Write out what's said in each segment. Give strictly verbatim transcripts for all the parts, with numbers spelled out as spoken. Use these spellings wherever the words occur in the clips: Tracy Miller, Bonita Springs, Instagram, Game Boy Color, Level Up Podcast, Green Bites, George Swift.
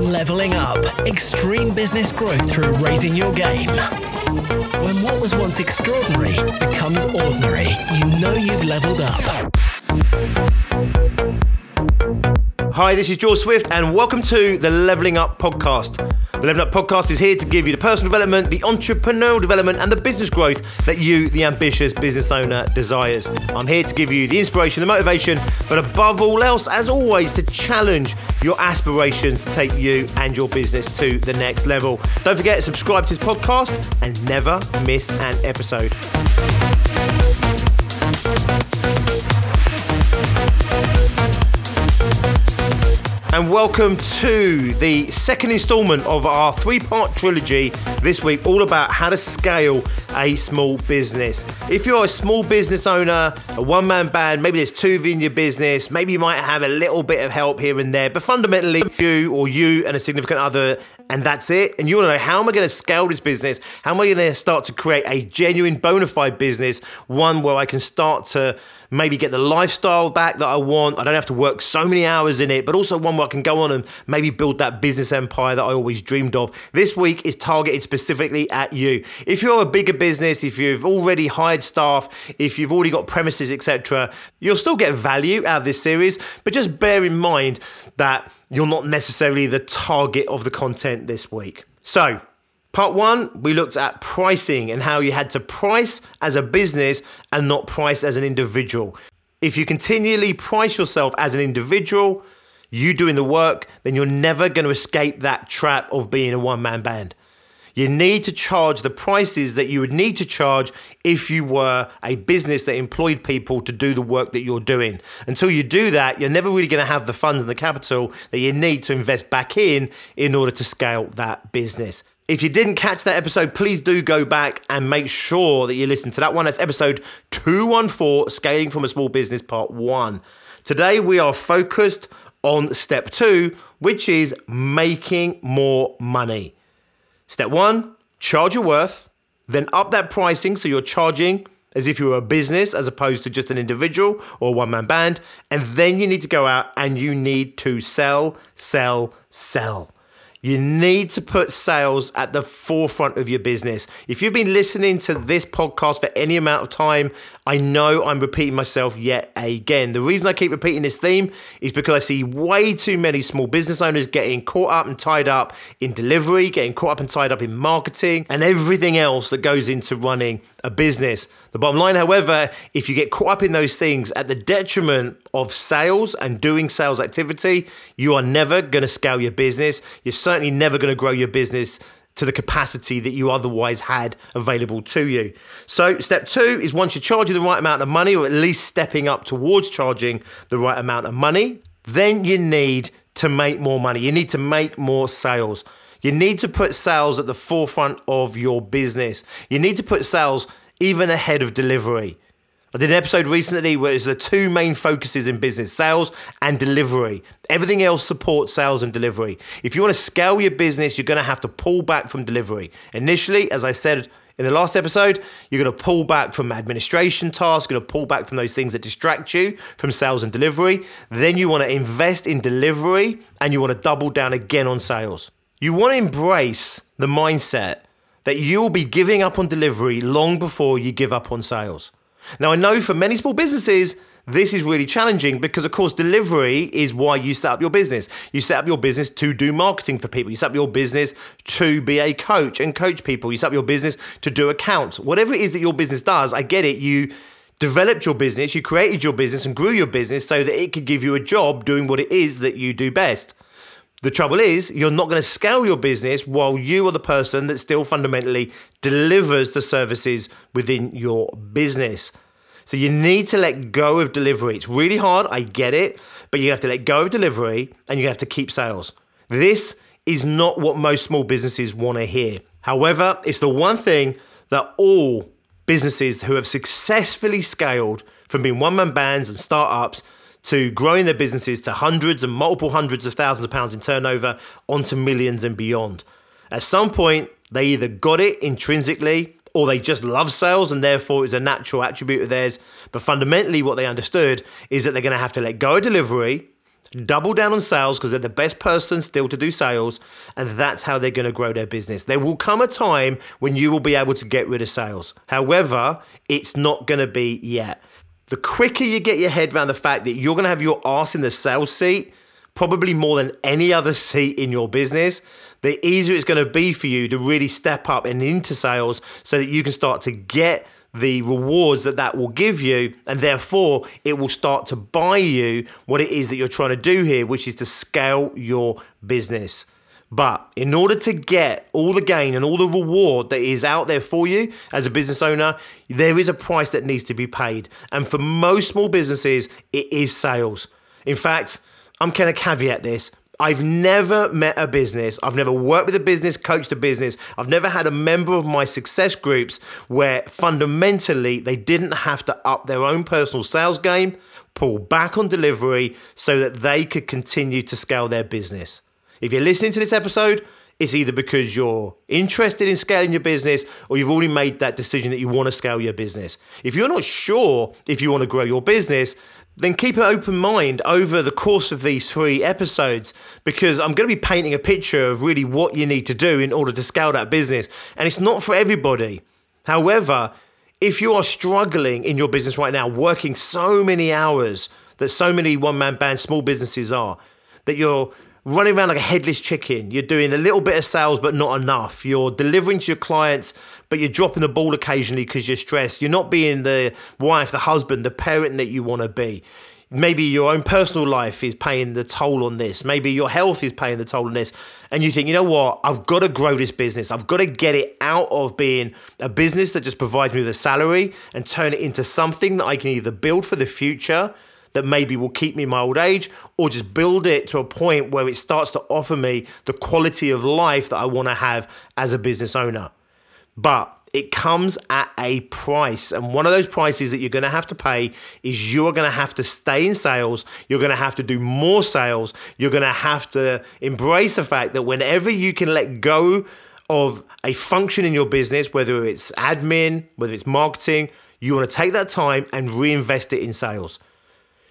Leveling up extreme business growth through raising your game. When what was once extraordinary becomes ordinary, you know you've leveled up. Hi, this is George Swift and welcome to the Leveling Up Podcast. The Level Up Podcast is here to give you the personal development, the entrepreneurial development, and the business growth that you, the ambitious business owner, desires. I'm here to give you the inspiration, the motivation, but above all else, as always, to challenge your aspirations to take you and your business to the next level. Don't forget, subscribe to this podcast and never miss an episode. And welcome to the second instalment of our three-part trilogy this week, all about how to scale a small business. If you're a small business owner, a one-man band, maybe there's two of you in your business, maybe you might have a little bit of help here and there, but fundamentally you or you and a significant other, and that's it. And you want to know, how am I going to scale this business? How am I going to start to create a genuine bona fide business, one where I can start to maybe get the lifestyle back that I want. I don't have to work so many hours in it, but also one where I can go on and maybe build that business empire that I always dreamed of. This week is targeted specifically at you. If you're a bigger business, if you've already hired staff, if you've already got premises, et cetera, you'll still get value out of this series, but just bear in mind that you're not necessarily the target of the content this week. So, part one, we looked at pricing and how you had to price as a business and not price as an individual. If you continually price yourself as an individual, you doing the work, then you're never going to escape that trap of being a one-man band. You need to charge the prices that you would need to charge if you were a business that employed people to do the work that you're doing. Until you do that, you're never really going to have the funds and the capital that you need to invest back in in order to scale that business. If you didn't catch that episode, please do go back and make sure that you listen to that one. That's episode two fourteen, Scaling from a Small Business, Part one. Today, we are focused on step two, which is making more money. Step one, charge your worth, then up that pricing so you're charging as if you were a business as opposed to just an individual or one-man band. And then you need to go out and you need to sell, sell, sell. You need to put sales at the forefront of your business. If you've been listening to this podcast for any amount of time, I know I'm repeating myself yet again. The reason I keep repeating this theme is because I see way too many small business owners getting caught up and tied up in delivery, getting caught up and tied up in marketing, and everything else that goes into running a business. The bottom line, however, if you get caught up in those things at the detriment of sales and doing sales activity, you are never going to scale your business. You're certainly never going to grow your business to the capacity that you otherwise had available to you. So step two is, once you're charging the right amount of money, or at least stepping up towards charging the right amount of money, then you need to make more money. You need to make more sales. You need to put sales at the forefront of your business. You need to put sales even ahead of delivery. I did an episode recently where it's the two main focuses in business, sales and delivery. Everything else supports sales and delivery. If you want to scale your business, you're going to have to pull back from delivery. Initially, as I said in the last episode, you're going to pull back from administration tasks, you're going to pull back from those things that distract you from sales and delivery. Then you want to invest in delivery and you want to double down again on sales. You want to embrace the mindset that you will be giving up on delivery long before you give up on sales. Now, I know for many small businesses, this is really challenging because, of course, delivery is why you set up your business. You set up your business to do marketing for people. You set up your business to be a coach and coach people. You set up your business to do accounts. Whatever it is that your business does, I get it. You developed your business, you created your business and grew your business so that it could give you a job doing what it is that you do best. The trouble is, you're not going to scale your business while you are the person that still fundamentally delivers the services within your business. So you need to let go of delivery. It's really hard, I get it, but you have to let go of delivery and you have to keep sales. This is not what most small businesses want to hear. However, it's the one thing that all businesses who have successfully scaled from being one-man bands and startups to growing their businesses to hundreds and multiple hundreds of thousands of pounds in turnover onto millions and beyond. At some point, they either got it intrinsically or they just love sales and therefore it's a natural attribute of theirs. But fundamentally what they understood is that they're going to have to let go of delivery, double down on sales because they're the best person still to do sales, and that's how they're going to grow their business. There will come a time when you will be able to get rid of sales. However, it's not going to be yet. The quicker you get your head around the fact that you're going to have your ass in the sales seat, probably more than any other seat in your business, the easier it's going to be for you to really step up and into sales so that you can start to get the rewards that that will give you, and therefore it will start to buy you what it is that you're trying to do here, which is to scale your business. But in order to get all the gain and all the reward that is out there for you as a business owner, there is a price that needs to be paid. And for most small businesses, it is sales. In fact, I'm going to caveat this. I've never met a business, I've never worked with a business, coached a business, I've never had a member of my success groups where fundamentally they didn't have to up their own personal sales game, pull back on delivery so that they could continue to scale their business. If you're listening to this episode, it's either because you're interested in scaling your business or you've already made that decision that you want to scale your business. If you're not sure if you want to grow your business, then keep an open mind over the course of these three episodes, because I'm going to be painting a picture of really what you need to do in order to scale that business. And it's not for everybody. However, if you are struggling in your business right now, working so many hours that so many one-man band small businesses are, that you're running around like a headless chicken, you're doing a little bit of sales but not enough, you're delivering to your clients but you're dropping the ball occasionally because you're stressed, you're not being the wife, the husband, the parent that you want to be. Maybe your own personal life is paying the toll on this. Maybe your health is paying the toll on this. And you think, you know what? I've got to grow this business. I've got to get it out of being a business that just provides me with a salary and turn it into something that I can either build for the future that maybe will keep me in my old age, or just build it to a point where it starts to offer me the quality of life that I want to have as a business owner. But it comes at a price. And one of those prices that you're going to have to pay is you're going to have to stay in sales. You're going to have to do more sales. You're going to have to embrace the fact that whenever you can let go of a function in your business, whether it's admin, whether it's marketing, you want to take that time and reinvest it in sales.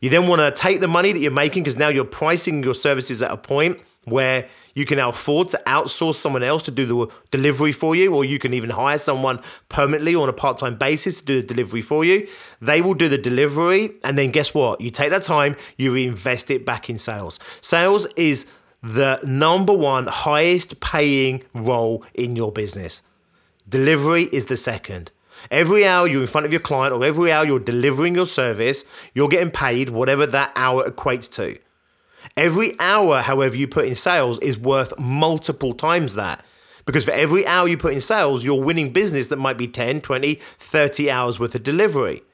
You then want to take the money that you're making, because now you're pricing your services at a point where you can now afford to outsource someone else to do the delivery for you, or you can even hire someone permanently or on a part-time basis to do the delivery for you. They will do the delivery, and then guess what? You take that time, you reinvest it back in sales. Sales is the number one highest paying role in your business. Delivery is the second. Every hour you're in front of your client or every hour you're delivering your service, you're getting paid whatever that hour equates to. Every hour, however, you put in sales is worth multiple times that, because for every hour you put in sales, you're winning business that might be ten, twenty, thirty hours worth of delivery.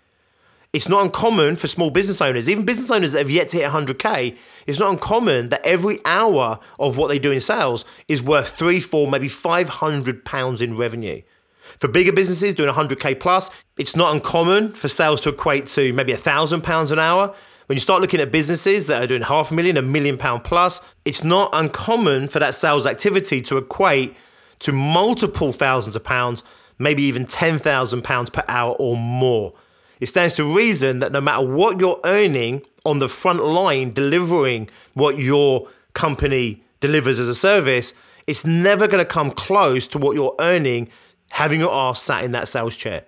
It's not uncommon for small business owners, even business owners that have yet to hit one hundred K, it's not uncommon that every hour of what they do in sales is worth three, four, maybe five hundred pounds in revenue. For bigger businesses doing one hundred K plus, it's not uncommon for sales to equate to maybe one thousand pounds an hour. When you start looking at businesses that are doing half a million, a million pound plus, it's not uncommon for that sales activity to equate to multiple thousands of pounds, maybe even ten thousand pounds per hour or more. It stands to reason that no matter what you're earning on the front line delivering what your company delivers as a service, it's never going to come close to what you're earning having your ass sat in that sales chair.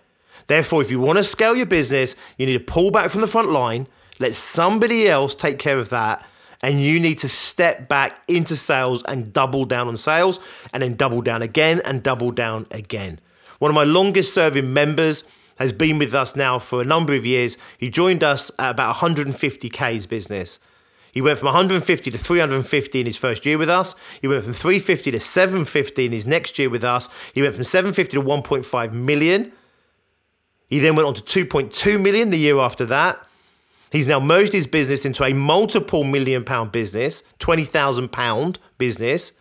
Therefore, if you want to scale your business, you need to pull back from the front line, let somebody else take care of that, and you need to step back into sales and double down on sales, and then double down again and double down again. One of my longest serving members has been with us now for a number of years. He joined us at about one hundred fifty K's business. He went from one hundred fifty to three hundred fifty in his first year with us. He went from three hundred fifty to seven hundred fifty in his next year with us. He went from seven hundred fifty to one point five million. He then went on to two point two million the year after that. He's now merged his business into a multiple million pound business, twenty thousand pound business.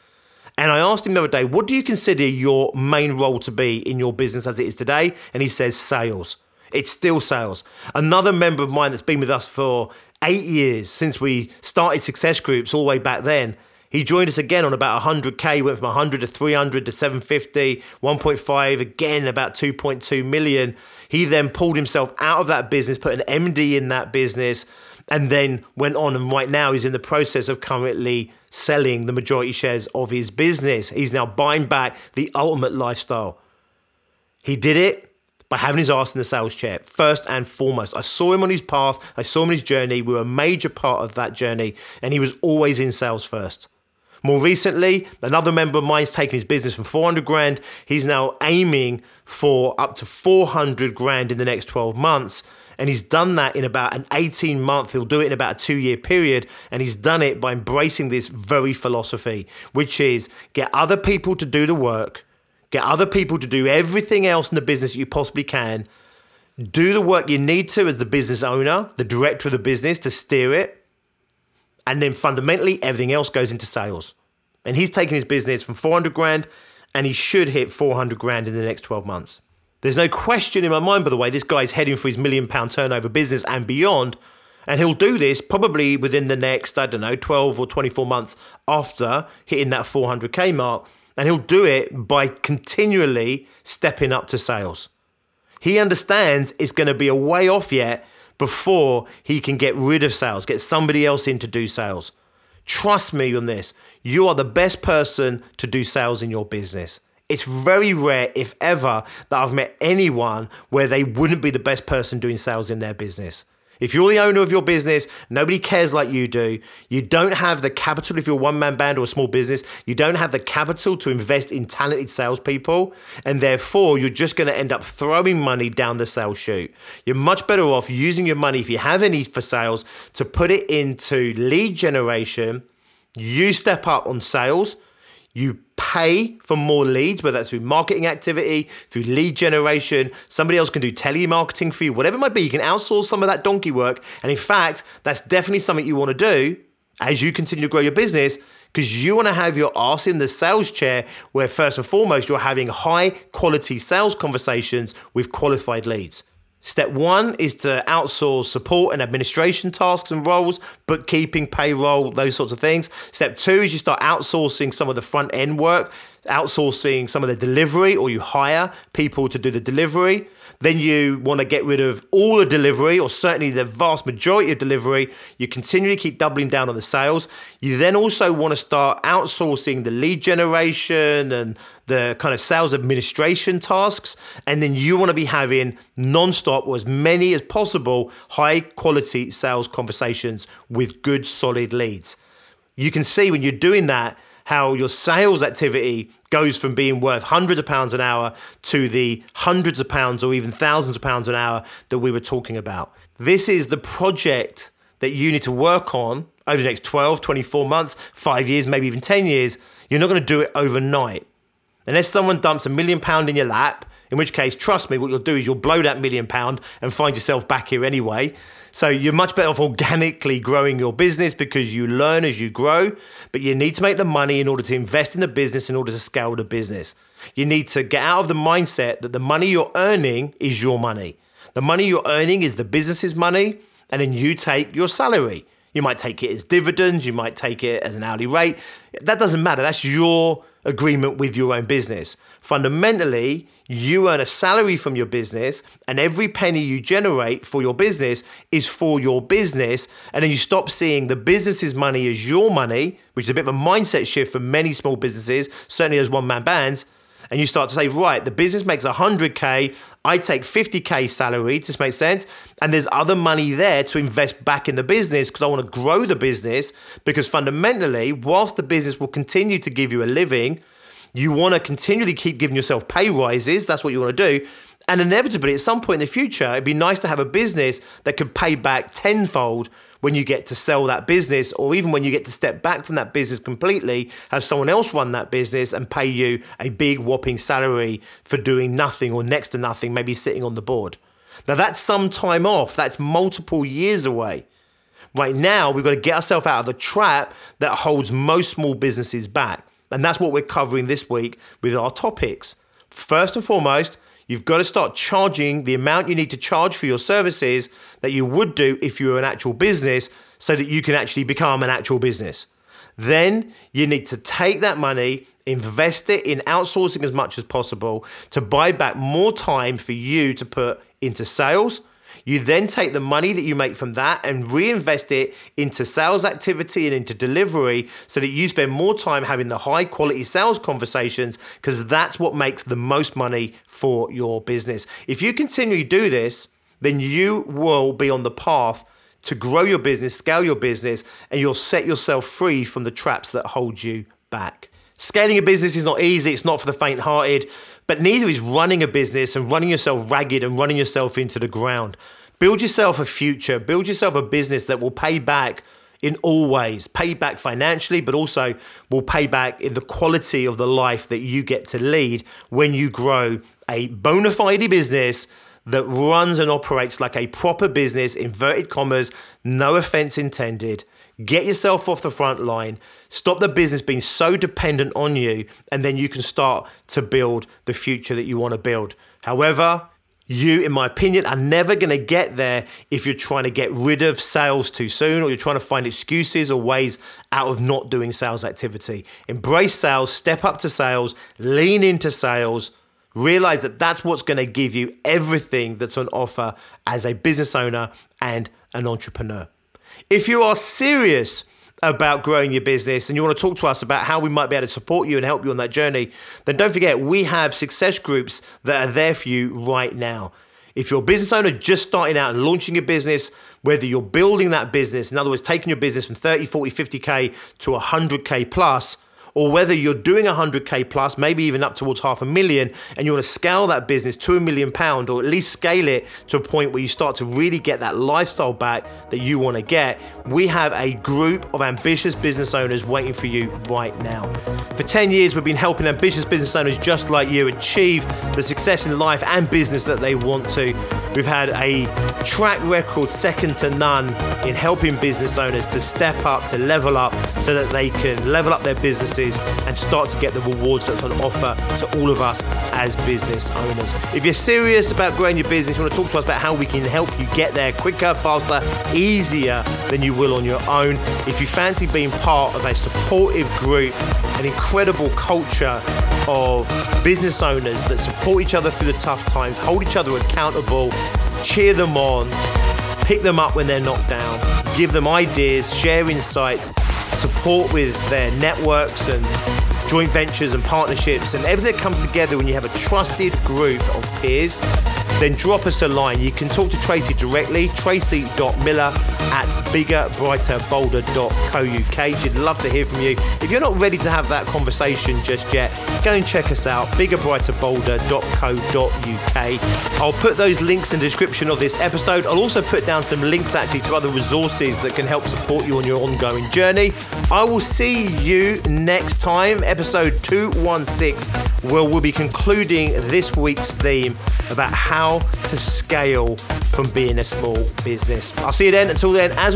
And I asked him the other day, what do you consider your main role to be in your business as it is today? And he says sales. It's still sales. Another member of mine that's been with us for eight years since we started Success Groups all the way back then. He joined us again on about one hundred K, went from one hundred to three hundred to seven fifty, one point five, again about two point two million. He then pulled himself out of that business, put an M D in that business, and then went on, and right now he's in the process of currently selling the majority shares of his business. He's now buying back the ultimate lifestyle. He did it by having his ass in the sales chair, first and foremost. I saw him on his path. I saw him on his journey. We were a major part of that journey, and he was always in sales first. More recently, another member of mine's taken his business from four hundred grand. He's now aiming for up to four hundred grand in the next twelve months. And he's done that in about an eighteen month, he'll do it in about a two year period. And he's done it by embracing this very philosophy, which is get other people to do the work, get other people to do everything else in the business that you possibly can, do the work you need to as the business owner, the director of the business to steer it. And then fundamentally everything else goes into sales. And he's taken his business from four hundred grand, and he should hit four hundred grand in the next twelve months. There's no question in my mind, by the way, this guy's heading for his million pound turnover business and beyond. And he'll do this probably within the next, I don't know, twelve or twenty-four months after hitting that four hundred K mark. And he'll do it by continually stepping up to sales. He understands it's going to be a way off yet before he can get rid of sales, get somebody else in to do sales. Trust me on this. You are the best person to do sales in your business. It's very rare, if ever, that I've met anyone where they wouldn't be the best person doing sales in their business. If you're the owner of your business, nobody cares like you do. You don't have the capital, if you're a one-man band or a small business, you don't have the capital to invest in talented salespeople, and therefore you're just going to end up throwing money down the sales chute. You're much better off using your money, if you have any for sales, to put it into lead generation. You step up on sales. You pay for more leads, whether that's through marketing activity, through lead generation. Somebody else can do telemarketing for you, whatever it might be. You can outsource some of that donkey work. And in fact, that's definitely something you want to do as you continue to grow your business, because you want to have your ass in the sales chair where first and foremost, you're having high quality sales conversations with qualified leads. Step one is to outsource support and administration tasks and roles, bookkeeping, payroll, those sorts of things. Step two is you start outsourcing some of the front end work, outsourcing some of the delivery, or you hire people to do the delivery. Then you want to get rid of all the delivery, or certainly the vast majority of delivery. You continually keep doubling down on the sales. You then also want to start outsourcing the lead generation and the kind of sales administration tasks. And then you want to be having non-stop, or as many as possible, high quality sales conversations with good solid leads. You can see when you're doing that, how your sales activity goes from being worth hundreds of pounds an hour to the hundreds of pounds or even thousands of pounds an hour that we were talking about. This is the project that you need to work on over the next twelve, twenty-four months, five years, maybe even ten years. You're not going to do it overnight. Unless someone dumps a million pound in your lap, in which case, trust me, what you'll do is you'll blow that million pound and find yourself back here anyway. So you're much better off organically growing your business, because you learn as you grow, but you need to make the money in order to invest in the business, in order to scale the business. You need to get out of the mindset that the money you're earning is your money. The money you're earning is the business's money, and then you take your salary. You might take it as dividends, you might take it as an hourly rate. That doesn't matter. That's your agreement with your own business. Fundamentally, you earn a salary from your business, and every penny you generate for your business is for your business. And then you stop seeing the business's money as your money, which is a bit of a mindset shift for many small businesses, certainly as one-man bands. And you start to say, right, the business makes one hundred K, I take fifty K salary, does this make sense? And there's other money there to invest back in the business, because I want to grow the business, because fundamentally, whilst the business will continue to give you a living, you want to continually keep giving yourself pay rises. That's what you want to do. And inevitably, at some point in the future, it'd be nice to have a business that could pay back tenfold when you get to sell that business, or even when you get to step back from that business completely, have someone else run that business and pay you a big whopping salary for doing nothing or next to nothing, maybe sitting on the board. Now, that's some time off. That's multiple years away. Right now, we've got to get ourselves out of the trap that holds most small businesses back. And that's what we're covering this week with our topics. First and foremost, you've got to start charging the amount you need to charge for your services that you would do if you were an actual business, so that you can actually become an actual business. Then you need to take that money, invest it in outsourcing as much as possible to buy back more time for you to put into sales. You then take the money that you make from that and reinvest it into sales activity and into delivery so that you spend more time having the high quality sales conversations, because that's what makes the most money for your business. If you continue to do this, then you will be on the path to grow your business, scale your business, and you'll set yourself free from the traps that hold you back. Scaling a business is not easy. It's not for the faint-hearted, but neither is running a business and running yourself ragged and running yourself into the ground. Build yourself a future. Build yourself a business that will pay back in all ways. Pay back financially, but also will pay back in the quality of the life that you get to lead when you grow a bona fide business that runs and operates like a proper business, inverted commas, no offense intended. Get yourself off the front line, stop the business being so dependent on you, and then you can start to build the future that you want to build. However, you, in my opinion, are never going to get there if you're trying to get rid of sales too soon, or you're trying to find excuses or ways out of not doing sales activity. Embrace sales, step up to sales, lean into sales. Realize that that's what's going to give you everything that's on offer as a business owner and an entrepreneur. If you are serious about growing your business and you want to talk to us about how we might be able to support you and help you on that journey, then don't forget we have success groups that are there for you right now. If you're a business owner just starting out and launching your business, whether you're building that business, in other words, taking your business from thirty, forty, fifty K to one hundred K plus, or whether you're doing one hundred K plus, maybe even up towards half a million, and you want to scale that business to a million pound, or at least scale it to a point where you start to really get that lifestyle back that you want to get, we have a group of ambitious business owners waiting for you right now. For ten years, we've been helping ambitious business owners just like you achieve the success in life and business that they want to. We've had a track record second to none in helping business owners to step up, to level up, so that they can level up their businesses and start to get the rewards that's on offer to all of us as business owners. If you're serious about growing your business, you want to talk to us about how we can help you get there quicker, faster, easier than you will on your own. If you fancy being part of a supportive group, an incredible culture of business owners that support each other through the tough times, hold each other accountable, cheer them on, pick them up when they're knocked down, give them ideas, share insights, support with their networks and joint ventures and partnerships and everything that comes together when you have a trusted group of peers, then drop us a line. You can talk to Tracy directly, Tracy dot Miller at Bigger Brighter Bolder dot co dot U K. She'd love to hear from you. If you're not ready to have that conversation just yet, go and check us out, Bigger Brighter Bolder dot co dot U K. I'll put those links in the description of this episode. I'll also put down some links actually to other resources that can help support you on your ongoing journey. I will see you next time, episode two sixteen, where we'll be concluding this week's theme about how How to scale from being a small business. I'll see you then. Until then, as